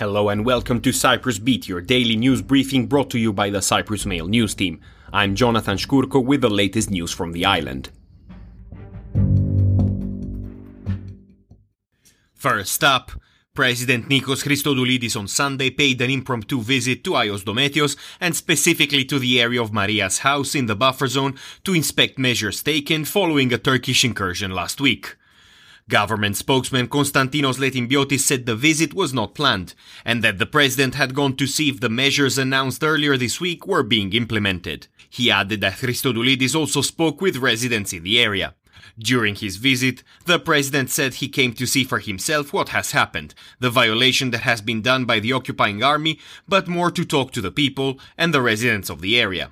Hello and welcome to Cyprus Beat, your daily news briefing brought to you by the Cyprus Mail news team. I'm Jonathan Skurko with the latest news from the island. First up, President Nikos Christodoulides on Sunday paid an impromptu visit to Ayios Dhometios and specifically to the area of Maria's House in the buffer zone to inspect measures taken following a Turkish incursion last week. Government spokesman Konstantinos Letymbiotis said the visit was not planned and that the president had gone to see if the measures announced earlier this week were being implemented. He added that Christodoulides also spoke with residents in the area. During his visit, the president said he came to see for himself what has happened, the violation that has been done by the occupying army, but more to talk to the people and the residents of the area.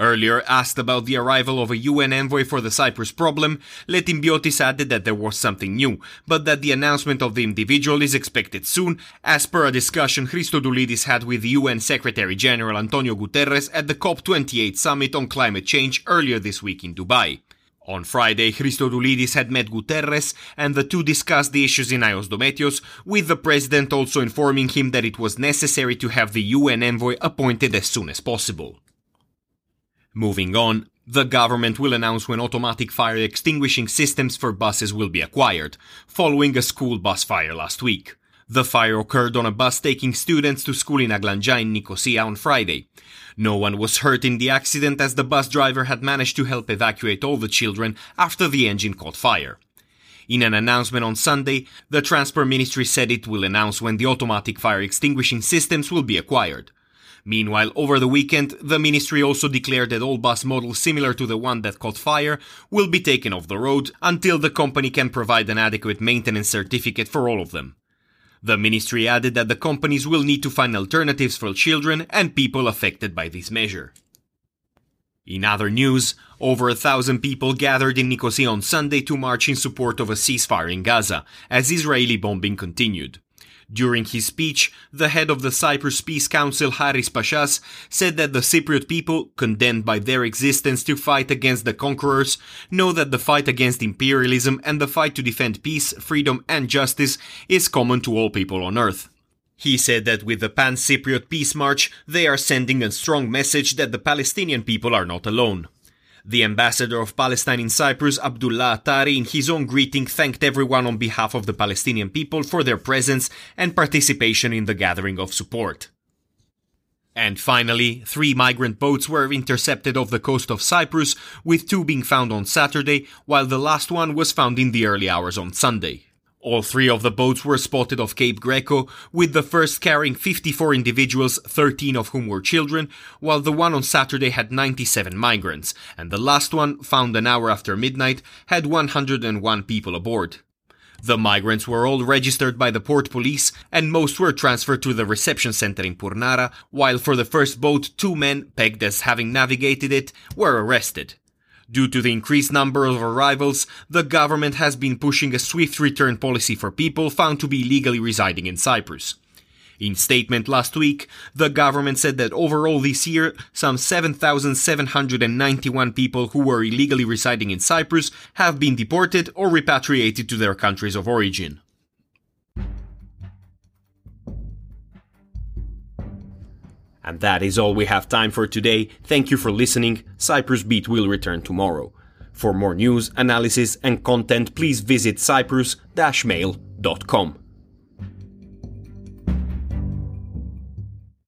Earlier asked about the arrival of a UN envoy for the Cyprus problem, Letymbiotis added that there was something new, but that the announcement of the individual is expected soon, as per a discussion Christodoulides had with the UN Secretary-General Antonio Guterres at the COP28 summit on climate change earlier this week in Dubai. On Friday, Christodoulides had met Guterres and the two discussed the issues in Ayios Dhometios, with the president also informing him that it was necessary to have the UN envoy appointed as soon as possible. Moving on, the government will announce when automatic fire extinguishing systems for buses will be acquired, following a school bus fire last week. The fire occurred on a bus taking students to school in Aglantzia in Nicosia on Friday. No one was hurt in the accident as the bus driver had managed to help evacuate all the children after the engine caught fire. In an announcement on Sunday, the Transport Ministry said it will announce when the automatic fire extinguishing systems will be acquired. Meanwhile, over the weekend, the ministry also declared that all bus models similar to the one that caught fire will be taken off the road until the company can provide an adequate maintenance certificate for all of them. The ministry added that the companies will need to find alternatives for children and people affected by this measure. In other news, over 1,000 people gathered in Nicosia on Sunday to march in support of a ceasefire in Gaza, as Israeli bombing continued. During his speech, the head of the Cyprus Peace Council, Haris Pashas, said that the Cypriot people, condemned by their existence to fight against the conquerors, know that the fight against imperialism and the fight to defend peace, freedom and justice is common to all people on earth. He said that with the Pan-Cypriot Peace March, they are sending a strong message that the Palestinian people are not alone. The ambassador of Palestine in Cyprus, Abdullah Atari, in his own greeting thanked everyone on behalf of the Palestinian people for their presence and participation in the gathering of support. And finally, 3 migrant boats were intercepted off the coast of Cyprus, with 2 being found on Saturday, while the last one was found in the early hours on Sunday. All 3 of the boats were spotted off Cape Greco, with the first carrying 54 individuals, 13 of whom were children, while the one on Saturday had 97 migrants, and the last one, found an hour after midnight, had 101 people aboard. The migrants were all registered by the port police, and most were transferred to the reception center in Purnara, while for the first boat, 2 men, pegged as having navigated it, were arrested. Due to the increased number of arrivals, the government has been pushing a swift return policy for people found to be illegally residing in Cyprus. In statement last week, the government said that overall this year, some 7,791 people who were illegally residing in Cyprus have been deported or repatriated to their countries of origin. And that is all we have time for today. Thank you for listening. Cyprus Beat will return tomorrow. For more news, analysis and content, please visit cyprus-mail.com.